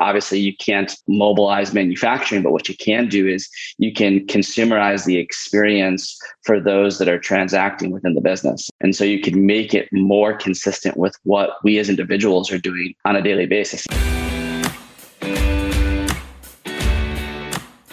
Obviously, you can't mobilize manufacturing, but what you can do is you can consumerize the experience for those that are transacting within the business. And so you can make it more consistent with what we as individuals are doing on a daily basis.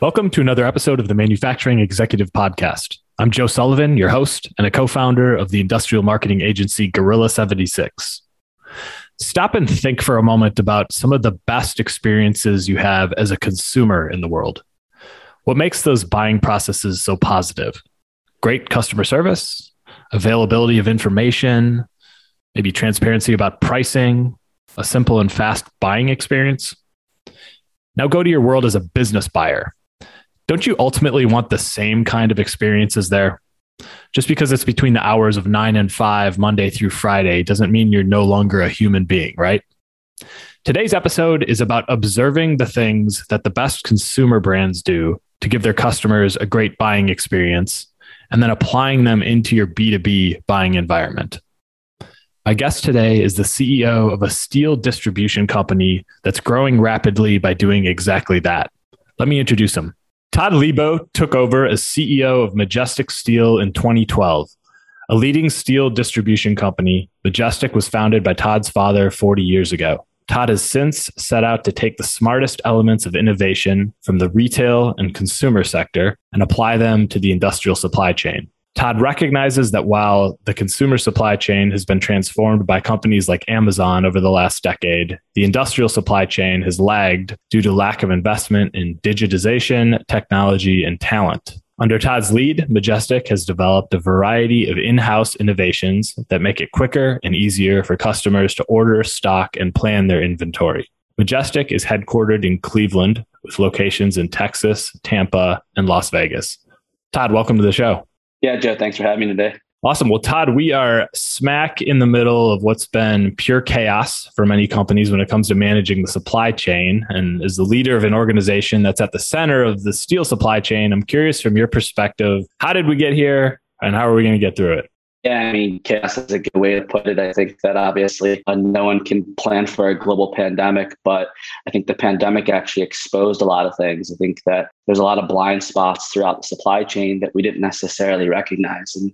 Welcome to another episode of the Manufacturing Executive Podcast. I'm Joe Sullivan, your host and a co-founder of the industrial marketing agency Gorilla76. Stop and think for a moment about some of the best experiences you have as a consumer in the world. What makes those buying processes so positive? Great customer service, availability of information, maybe transparency about pricing, a simple and fast buying experience. Now go to your world as a business buyer. Don't you ultimately want the same kind of experiences there? Just because it's between the hours of 9 and 5, Monday through Friday, doesn't mean you're no longer a human being, right? Today's episode is about observing the things that the best consumer brands do to give their customers a great buying experience, and then applying them into your B2B buying environment. My guest today is the CEO of a steel distribution company that's growing rapidly by doing exactly that. Let me introduce him. Todd Leebow took over as CEO of Majestic Steel in 2012. A leading steel distribution company, Majestic was founded by Todd's father 40 years ago. Todd has since set out to take the smartest elements of innovation from the retail and consumer sector and apply them to the industrial supply chain. Todd recognizes that while the consumer supply chain has been transformed by companies like Amazon over the last decade, the industrial supply chain has lagged due to lack of investment in digitization, technology, and talent. Under Todd's lead, Majestic has developed a variety of in-house innovations that make it quicker and easier for customers to order, stock, and plan their inventory. Majestic is headquartered in Cleveland with locations in Texas, Tampa, and Las Vegas. Todd, welcome to the show. Yeah, Joe, thanks for having me today. Awesome. Well, Todd, we are smack in the middle of what's been pure chaos for many companies when it comes to managing the supply chain. And as the leader of an organization that's at the center of the steel supply chain, I'm curious from your perspective, how did we get here and how are we going to get through it? Yeah, I mean, chaos is a good way to put it. I think that obviously no one can plan for a global pandemic, but I think the pandemic actually exposed a lot of things. I think that there's a lot of blind spots throughout the supply chain that we didn't necessarily recognize. And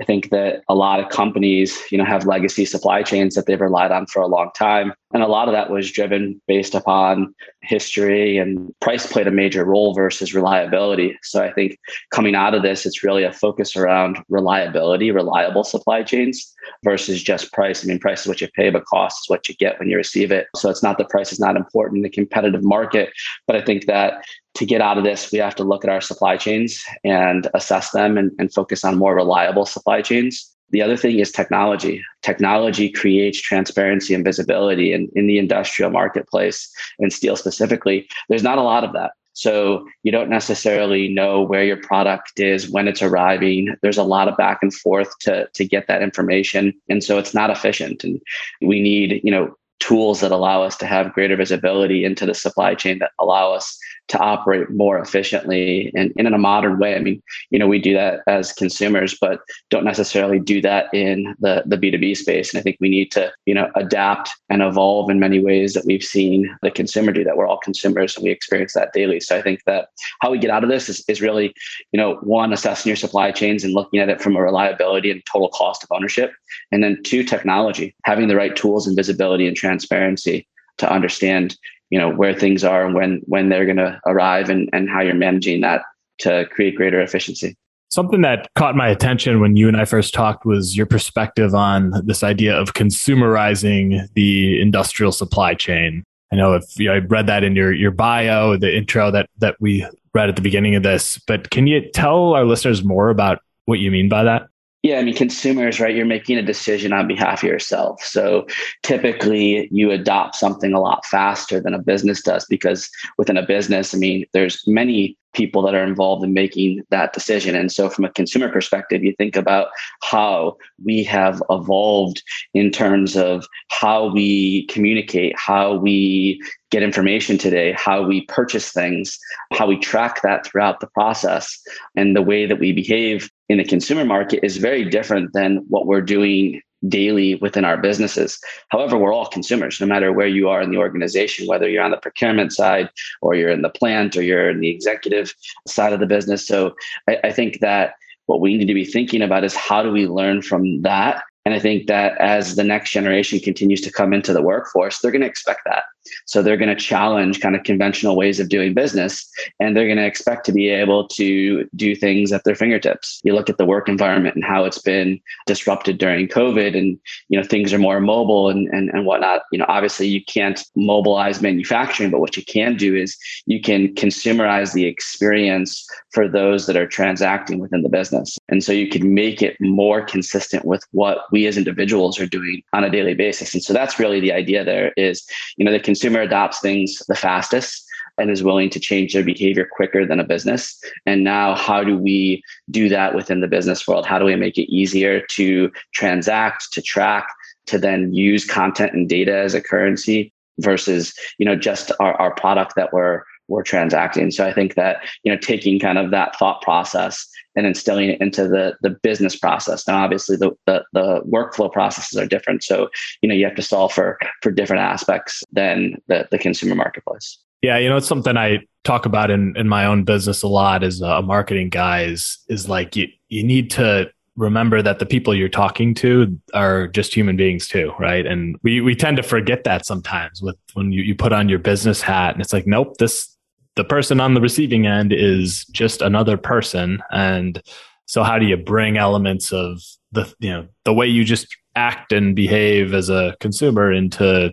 I think that a lot of companies, have legacy supply chains that they've relied on for a long time. And a lot of that was driven based upon history, and price played a major role versus reliability. So I think coming out of this, it's really a focus around reliability, reliable supply chains versus just price. I mean, price is what you pay, but cost is what you get when you receive it. So it's not that price is not important in the competitive market, but I think that to get out of this, we have to look at our supply chains and assess them and focus on more reliable supply chains. The other thing is technology. Technology creates transparency and visibility. And in the industrial marketplace and steel specifically, there's not a lot of that. So you don't necessarily know where your product is, when it's arriving. There's a lot of back and forth to get that information. And so it's not efficient. And we need, tools that allow us to have greater visibility into the supply chain that allow us to operate more efficiently and in a modern way. I mean, we do that as consumers, but don't necessarily do that in the B2B space. And I think we need to, adapt and evolve in many ways that we've seen the consumer do that. We're all consumers and we experience that daily. So I think that how we get out of this is really, one, assessing your supply chains and looking at it from a reliability and total cost of ownership. And then two, technology, having the right tools and visibility and transparency to understand, where things are and when they're going to arrive and how you're managing that to create greater efficiency. Something that caught my attention when you and I first talked was your perspective on this idea of consumerizing the industrial supply chain. I know I read that in your bio, the intro that we read at the beginning of this, but can you tell our listeners more about what you mean by that? Yeah, I mean, consumers, right? You're making a decision on behalf of yourself. So typically you adopt something a lot faster than a business does, because within a business, I mean, there's many people that are involved in making that decision. And so from a consumer perspective, you think about how we have evolved in terms of how we communicate, how we get information today, how we purchase things, how we track that throughout the process. And the way that we behave in the consumer market is very different than what we're doing daily within our businesses. However, we're all consumers, no matter where you are in the organization, whether you're on the procurement side or you're in the plant or you're in the executive side of the business. So I think that what we need to be thinking about is how do we learn from that? And I think that as the next generation continues to come into the workforce, they're going to expect that. So they're going to challenge kind of conventional ways of doing business, and they're going to expect to be able to do things at their fingertips. You look at the work environment and how it's been disrupted during COVID, and you know, things are more mobile and whatnot. You know, obviously you can't mobilize manufacturing, but what you can do is you can consumerize the experience for those that are transacting within the business. And so you can make it more consistent with what we as individuals are doing on a daily basis. And so that's really the idea there is, you know, the consumer adopts things the fastest and is willing to change their behavior quicker than a business. And now how do we do that within the business world? How do we make it easier to transact, to track, to then use content and data as a currency versus, you know, just our product that we're transacting. So I think that, you know, taking kind of that thought process and instilling it into the business process. Now, obviously, the workflow processes are different. So, you know, you have to solve for different aspects than the consumer marketplace. Yeah, you know, it's something I talk about in my own business a lot as a marketing guy is like, you need to remember that the people you're talking to are just human beings too, right? And we tend to forget that sometimes with when you put on your business hat and it's like, nope, the person on the receiving end is just another person. And so how do you bring elements of the way you just act and behave as a consumer into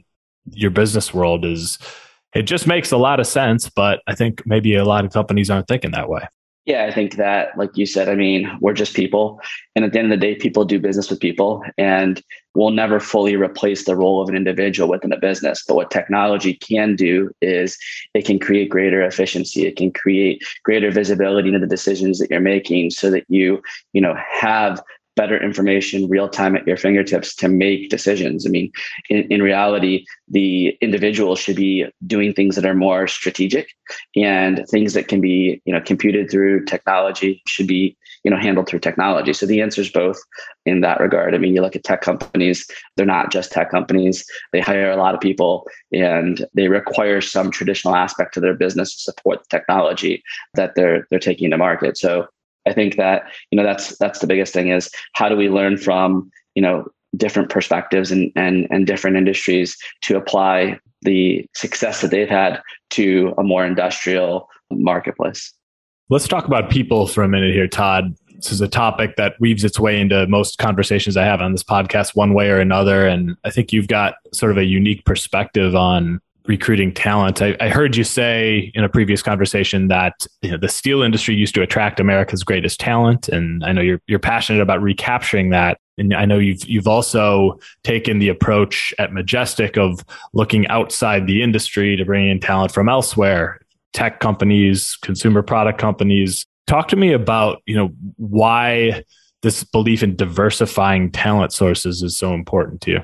your business world it just makes a lot of sense. But I think maybe a lot of companies aren't thinking that way. Yeah, I think that, like you said, I mean, we're just people. And at the end of the day, people do business with people, and we'll never fully replace the role of an individual within a business. But what technology can do is it can create greater efficiency. It can create greater visibility into the decisions that you're making so that you know, have better information real time at your fingertips to make decisions. I mean, in reality, the individual should be doing things that are more strategic, and things that can be, you know, computed through technology should be, you know, handled through technology. So the answer is both in that regard. I mean, you look at tech companies, they're not just tech companies. They hire a lot of people, and they require some traditional aspect of their business to support the technology that they're taking to market. So I think that, you know, that's the biggest thing is how do we learn from, you know, different perspectives and different industries to apply the success that they've had to a more industrial marketplace. Let's talk about people for a minute here, Todd. This is a topic that weaves its way into most conversations I have on this podcast one way or another. And I think you've got sort of a unique perspective on recruiting talent. I heard you say in a previous conversation that, you know, the steel industry used to attract America's greatest talent, and I know you're passionate about recapturing that. And I know you've also taken the approach at Majestic of looking outside the industry to bring in talent from elsewhere, tech companies, consumer product companies. Talk to me about, you know, why this belief in diversifying talent sources is so important to you.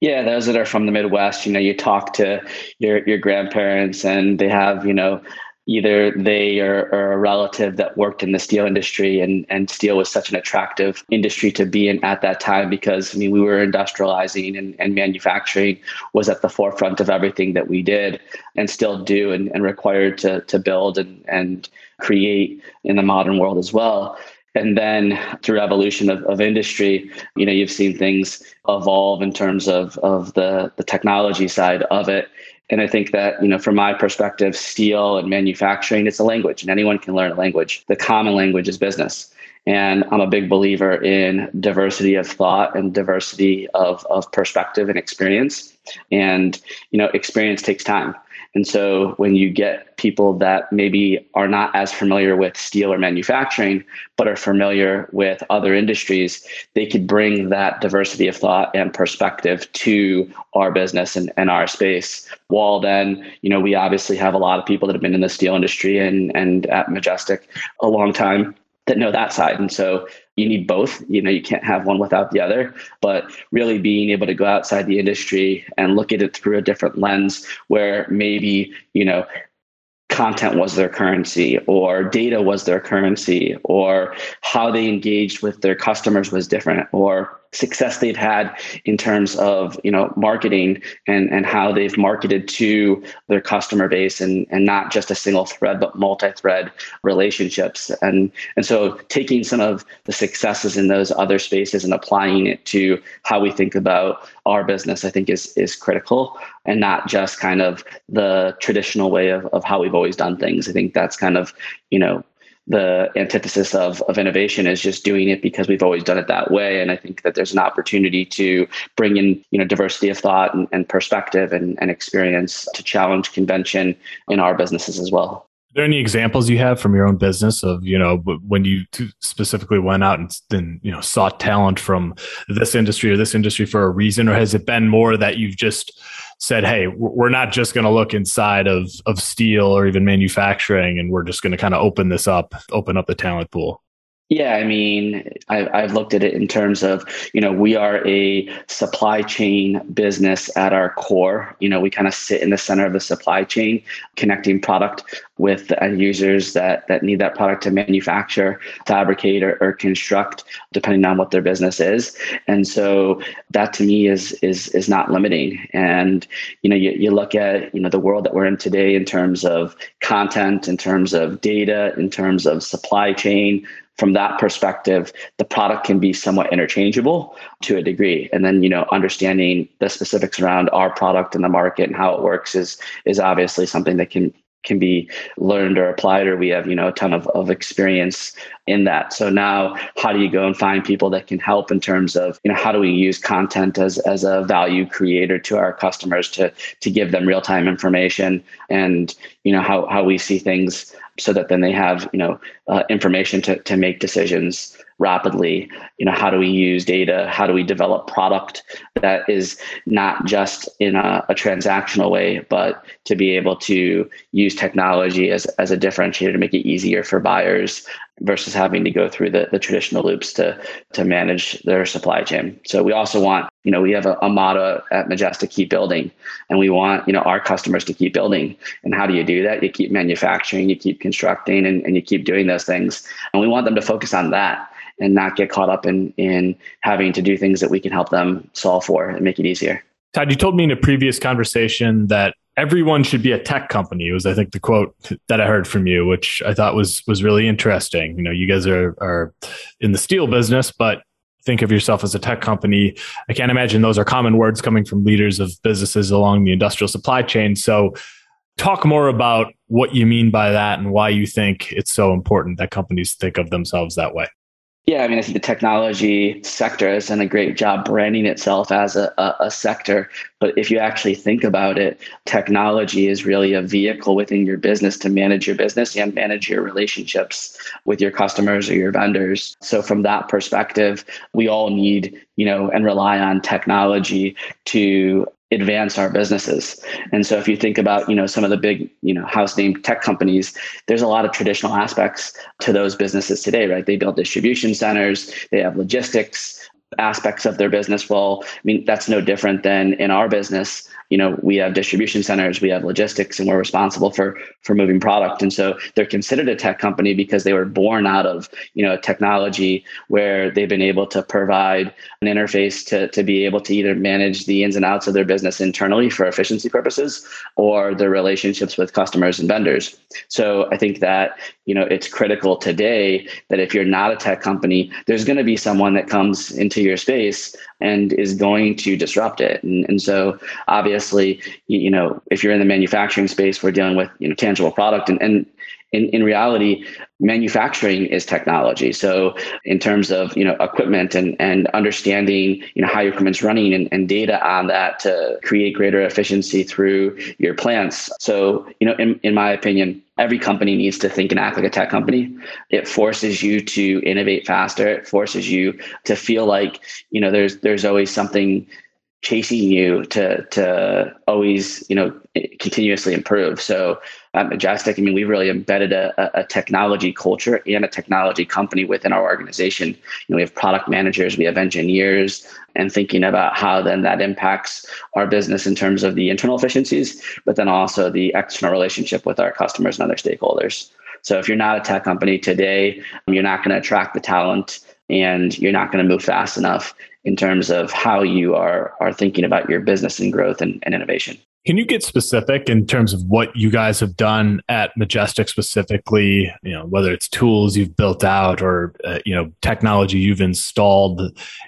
Yeah, those that are from the Midwest, you know, you talk to your grandparents and they have, you know, either they or a relative that worked in the steel industry, and steel was such an attractive industry to be in at that time because, I mean, we were industrializing and manufacturing was at the forefront of everything that we did and still do and required to build and create in the modern world as well. And then through evolution of industry, you know, you've seen things evolve in terms of the technology side of it. And I think that, you know, from my perspective, steel and manufacturing, it's a language, and anyone can learn a language. The common language is business. And I'm a big believer in diversity of thought and diversity of perspective and experience. And, you know, experience takes time. And so when you get people that maybe are not as familiar with steel or manufacturing, but are familiar with other industries, they could bring that diversity of thought and perspective to our business and our space. While then, you know, we obviously have a lot of people that have been in the steel industry and at Majestic a long time that know that side. And so you need both, you know, you can't have one without the other, but really being able to go outside the industry and look at it through a different lens where maybe, you know, content was their currency or data was their currency or how they engaged with their customers was different or success they've had in terms of, you know, marketing and how they've marketed to their customer base and not just a single thread, but multi-thread relationships. And so taking some of the successes in those other spaces and applying it to how we think about our business, I think is critical and not just kind of the traditional way of how we've always done things. I think that's kind of, you know, the antithesis of innovation is just doing it because we've always done it that way. And I think that there's an opportunity to bring in, you know, diversity of thought and perspective and experience to challenge convention in our businesses as well. Are there any examples you have from your own business of, you know, when you specifically went out and you know, sought talent from this industry or this industry for a reason? Or has it been more that you've just said, hey, we're not just going to look inside of steel or even manufacturing, and we're just going to kind of open this up, open up the talent pool? Yeah, I mean, I've looked at it in terms of, you know, we are a supply chain business at our core. You know, we kind of sit in the center of the supply chain, connecting product with the end users that need that product to manufacture, fabricate, or construct, depending on what their business is. And so that to me is not limiting. And, you know, you look at, you know, the world that we're in today in terms of content, in terms of data, in terms of supply chain. From that perspective, the product can be somewhat interchangeable to a degree. And then, you know, understanding the specifics around our product and the market and how it works is obviously something that can be learned or applied, or we have, you know, a ton of experience in that. So now how do you go and find people that can help in terms of, you know, how do we use content as a value creator to our customers to give them real-time information and, you know, how we see things so that then they have, you know, information to make decisions rapidly. You know, how do we use data? How do we develop product that is not just in a transactional way, but to be able to use technology as a differentiator to make it easier for buyers versus having to go through the traditional loops to manage their supply chain. So we also want, you know, we have a motto at Majestic, keep building, and we want, you know, our customers to keep building. And how do you do that? You keep manufacturing, you keep constructing, and you keep doing those things. And we want them to focus on that and not get caught up in having to do things that we can help them solve for and make it easier. Todd, you told me in a previous conversation that everyone should be a tech company. It was, I think, the quote that I heard from you, which I thought was really interesting. You know, you guys are in the steel business, but think of yourself as a tech company. I can't imagine those are common words coming from leaders of businesses along the industrial supply chain. So talk more about what you mean by that and why you think it's so important that companies think of themselves that way. Yeah, I mean, I think the technology sector has done a great job branding itself as a sector. But if you actually think about it, technology is really a vehicle within your business to manage your business and manage your relationships with your customers or your vendors. So from that perspective, we all need, you know, and rely on technology to advance our businesses. And so if you think about, you know, some of the big, you know, house named tech companies, there's a lot of traditional aspects to those businesses today, right? They build distribution centers, they have logistics aspects of their business. Well, I mean, that's no different than in our business. You know, we have distribution centers, we have logistics, and we're responsible for moving product. And so they're considered a tech company because they were born out of, you know, technology where they've been able to provide an interface to be able to either manage the ins and outs of their business internally for efficiency purposes or their relationships with customers and vendors. So I think that, you know, it's critical today that if you're not a tech company, there's going to be someone that comes into your space and is going to disrupt it. And so obviously, you know, if you're in the manufacturing space, we're dealing with, you know, tangible product and In reality, manufacturing is technology. So in terms of, equipment and understanding, how your equipment's running and data on that to create greater efficiency through your plants. So, in my opinion, every company needs to think and act like a tech company. It forces you to innovate faster. It forces you to feel like, there's always something chasing you to always, continuously improve. So at Majestic, we've really embedded a technology culture and a technology company within our organization. We have product managers, we have engineers, and thinking about how then that impacts our business in terms of the internal efficiencies, but then also the external relationship with our customers and other stakeholders. So if you're not a tech company today, you're not going to attract the talent and you're not going to move fast enough in terms of how you are thinking about your business and growth and innovation. Can you get specific in terms of what you guys have done at Majestic specifically, whether it's tools you've built out or, technology you've installed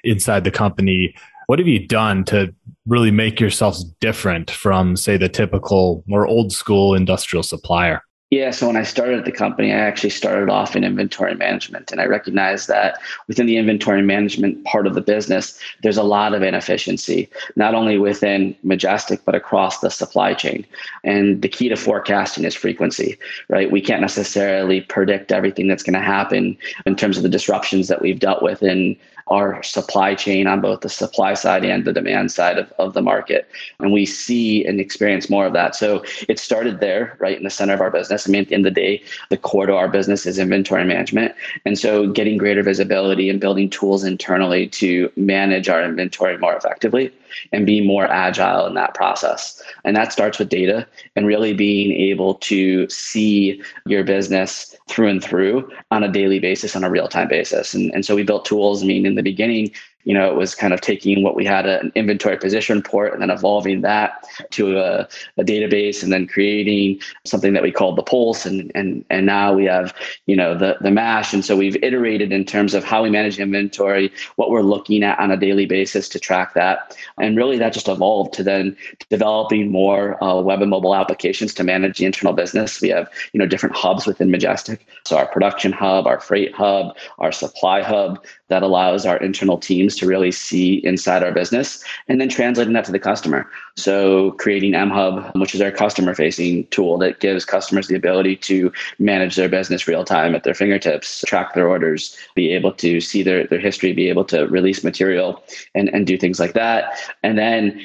inside the company? What have you done to really make yourselves different from, say, the typical more old school industrial supplier? Yeah. So when I started the company, I actually started off in inventory management. And I recognized that within the inventory management part of the business, there's a lot of inefficiency, not only within Majestic, but across the supply chain. And the key to forecasting is frequency, right? We can't necessarily predict everything that's going to happen in terms of the disruptions that we've dealt with in our supply chain on both the supply side and the demand side of the market. And we see and experience more of that. So it started there, right in the center of our business. At the end of the day, the core to our business is inventory management. And so getting greater visibility and building tools internally to manage our inventory more effectively and be more agile in that process. And that starts with data and really being able to see your business through and through on a daily basis, on a real-time basis. And so we built tools. In the beginning, it was kind of taking what we had an inventory position report and then evolving that to a database and then creating something that we called the Pulse. And now we have, the MASH. And so we've iterated in terms of how we manage inventory, what we're looking at on a daily basis to track that. And really that just evolved to then developing more web and mobile applications to manage the internal business. We have, different hubs within Majestic. So our production hub, our freight hub, our supply hub that allows our internal teams to really see inside our business and then translating that to the customer. So creating M Hub, which is our customer-facing tool that gives customers the ability to manage their business real-time at their fingertips, track their orders, be able to see their history, be able to release material and do things like that. And then,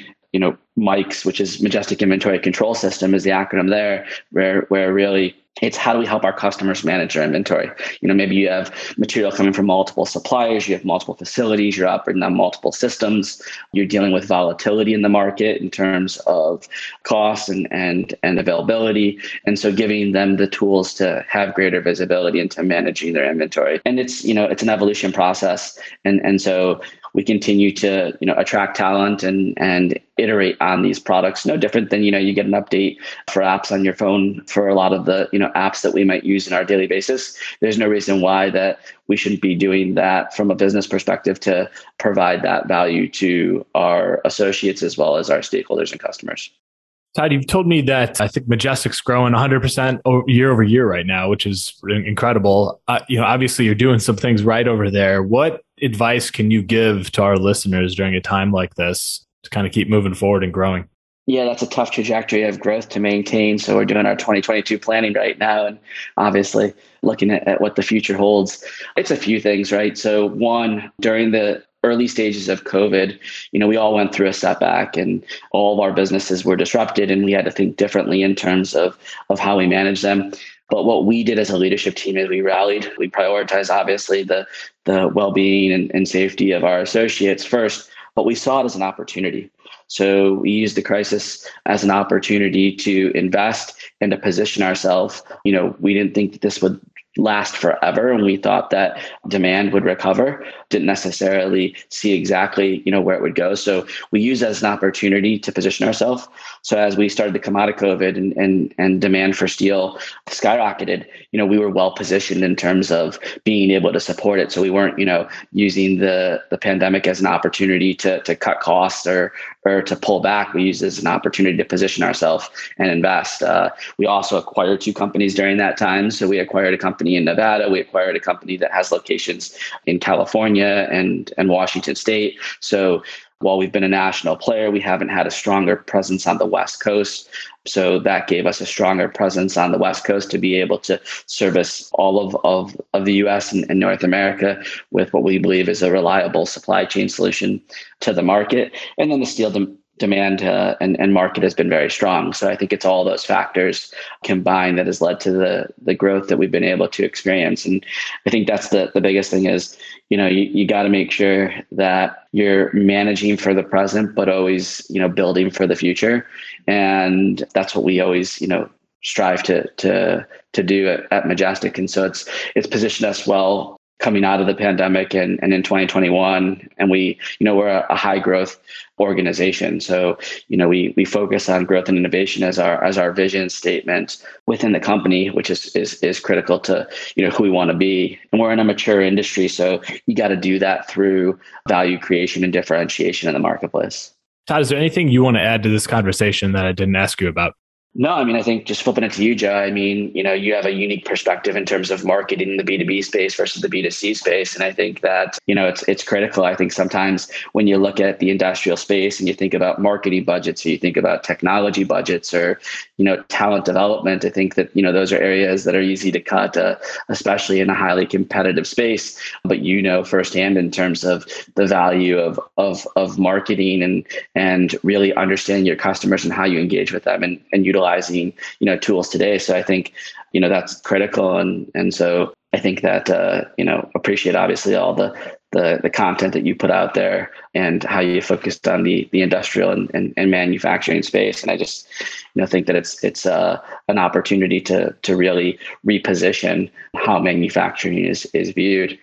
MICS, which is Majestic Inventory Control System, is the acronym there, where really it's how do we help our customers manage their inventory? Maybe you have material coming from multiple suppliers, you have multiple facilities, you're operating on multiple systems, you're dealing with volatility in the market in terms of costs and availability. And so giving them the tools to have greater visibility into managing their inventory. And it's, it's an evolution process. And so we continue to, attract talent and iterate on these products. No different than, you get an update for apps on your phone for a lot of the, apps that we might use in our daily basis. There's no reason why that we shouldn't be doing that from a business perspective to provide that value to our associates as well as our stakeholders and customers. Todd, you've told me that I think Majestic's growing 100% year over year right now, which is incredible. Obviously, you're doing some things right over there. What advice can you give to our listeners during a time like this to kind of keep moving forward and growing? Yeah, that's a tough trajectory of growth to maintain. So we're doing our 2022 planning right now. And obviously looking at what the future holds, it's a few things, right? So one, during the early stages of COVID, we all went through a setback and all of our businesses were disrupted and we had to think differently in terms of how we manage them. But what we did as a leadership team is we rallied, we prioritized obviously the well-being and safety of our associates first, but we saw it as an opportunity. So we used the crisis as an opportunity to invest and to position ourselves. We didn't think that this would last forever. And we thought that demand would recover, didn't necessarily see exactly, where it would go. So we use that as an opportunity to position ourselves. So as we started to come out of COVID and demand for steel skyrocketed, we were well positioned in terms of being able to support it. So we weren't, using the pandemic as an opportunity to cut costs or or to pull back, we use as an opportunity to position ourselves and invest. We also acquired two companies during that time. So we acquired a company in Nevada. We acquired a company that has locations in California and Washington State. So while we've been a national player, we haven't had a stronger presence on the West Coast. So that gave us a stronger presence on the West Coast to be able to service all of the U.S. and North America with what we believe is a reliable supply chain solution to the market. And then the steel demand and market has been very strong. So I think it's all those factors combined that has led to the growth that we've been able to experience. And I think that's the biggest thing is, you know, you got to make sure that you're managing for the present, but always, you know, building for the future. And that's what we always, you know, strive to do at Majestic. And so it's positioned us well coming out of the pandemic and in 2021. And we, you know, we're a high growth organization. So, you know, we focus on growth and innovation as our vision statement within the company, which is critical to, you know, who we want to be. And we're in a mature industry. So you got to do that through value creation and differentiation in the marketplace. Todd, is there anything you want to add to this conversation that I didn't ask you about? No, I mean, I think just flipping it to you, Joe, I mean, you know, you have a unique perspective in terms of marketing the B2B space versus the B2C space. And I think that, you know, it's critical. I think sometimes when you look at the industrial space and you think about marketing budgets, or you think about technology budgets or, you know, talent development, I think that, you know, those are areas that are easy to cut, especially in a highly competitive space. But, you know, firsthand in terms of the value of marketing and really understanding your customers and how you engage with them and utilize, you know, tools today. So I think, you know, that's critical. And so I think that, you know, appreciate obviously all the content that you put out there and how you focused on the industrial and manufacturing space. And I just, you know, think that it's an opportunity to really reposition how manufacturing is viewed.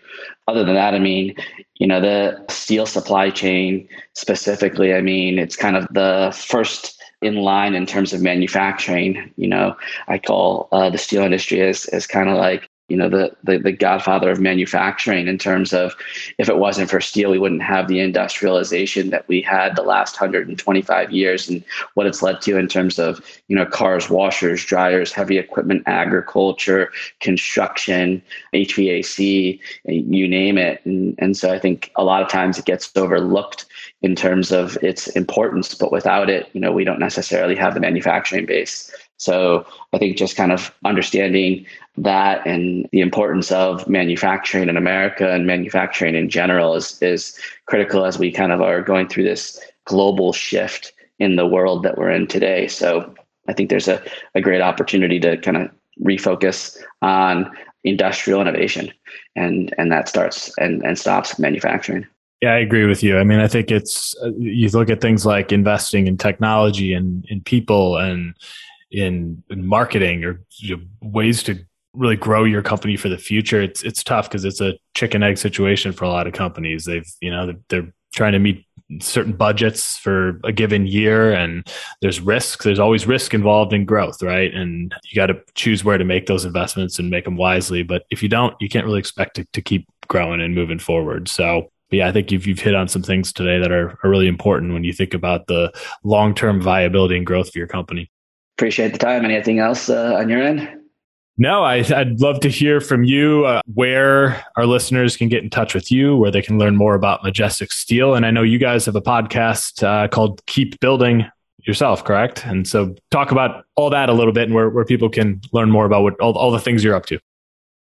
Other than that, I mean, you know, the steel supply chain specifically, I mean, it's kind of the first in line in terms of manufacturing. You know, I call the steel industry as kind of like, you know, the godfather of manufacturing in terms of if it wasn't for steel, we wouldn't have the industrialization that we had the last 125 years and what it's led to in terms of, you know, cars, washers, dryers, heavy equipment, agriculture, construction, HVAC, you name it. And so I think a lot of times it gets overlooked in terms of its importance, but without it, you know, we don't necessarily have the manufacturing base. So I think just kind of understanding that and the importance of manufacturing in America and manufacturing in general is critical as we kind of are going through this global shift in the world that we're in today. So I think there's a great opportunity to kind of refocus on industrial innovation, and that starts and stops with manufacturing. Yeah, I agree with you. I mean, I think it's, you look at things like investing in technology and in people and in marketing or, you know, ways to really grow your company for the future. It's tough because it's a chicken egg situation for a lot of companies. They've, you know, they're trying to meet certain budgets for a given year, and there's risk. There's always risk involved in growth, right? And you got to choose where to make those investments and make them wisely. But if you don't, you can't really expect it to keep growing and moving forward. So yeah, I think you've hit on some things today that are really important when you think about the long-term viability and growth for your company. Appreciate the time. Anything else on your end? No, I'd love to hear from you where our listeners can get in touch with you, where they can learn more about Majestic Steel. And I know you guys have a podcast called Keep Building Yourself, correct? And so talk about all that a little bit and where people can learn more about what all the things you're up to.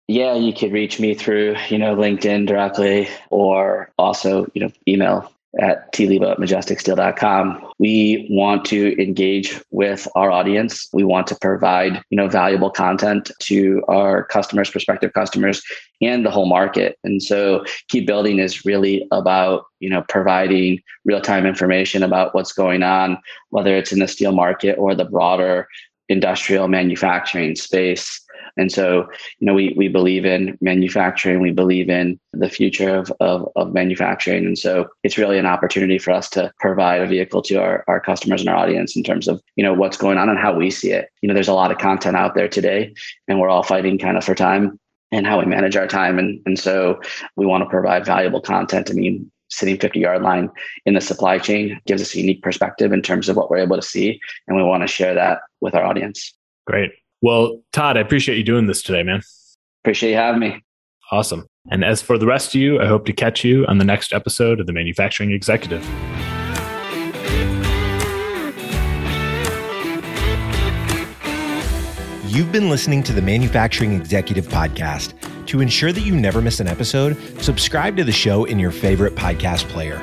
Yeah, you could reach me through, you know, LinkedIn directly, or also, you know, email at tleebow@majesticsteel.com. We want to engage with our audience. We want to provide, you know, valuable content to our customers, prospective customers, and the whole market. And so Keep Building is really about, you know, providing real-time information about what's going on, whether it's in the steel market or the broader industrial manufacturing space. And so, you know, we believe in manufacturing. We believe in the future of manufacturing. And so it's really an opportunity for us to provide a vehicle to our customers and our audience in terms of, you know, what's going on and how we see it. You know, there's a lot of content out there today, and we're all fighting kind of for time and how we manage our time. And so we want to provide valuable content. I mean, sitting 50-yard line in the supply chain gives us a unique perspective in terms of what we're able to see. And we want to share that with our audience. Great. Well, Todd, I appreciate you doing this today, man. Appreciate you having me. Awesome. And as for the rest of you, I hope to catch you on the next episode of The Manufacturing Executive. You've been listening to the Manufacturing Executive Podcast. To ensure that you never miss an episode, subscribe to the show in your favorite podcast player.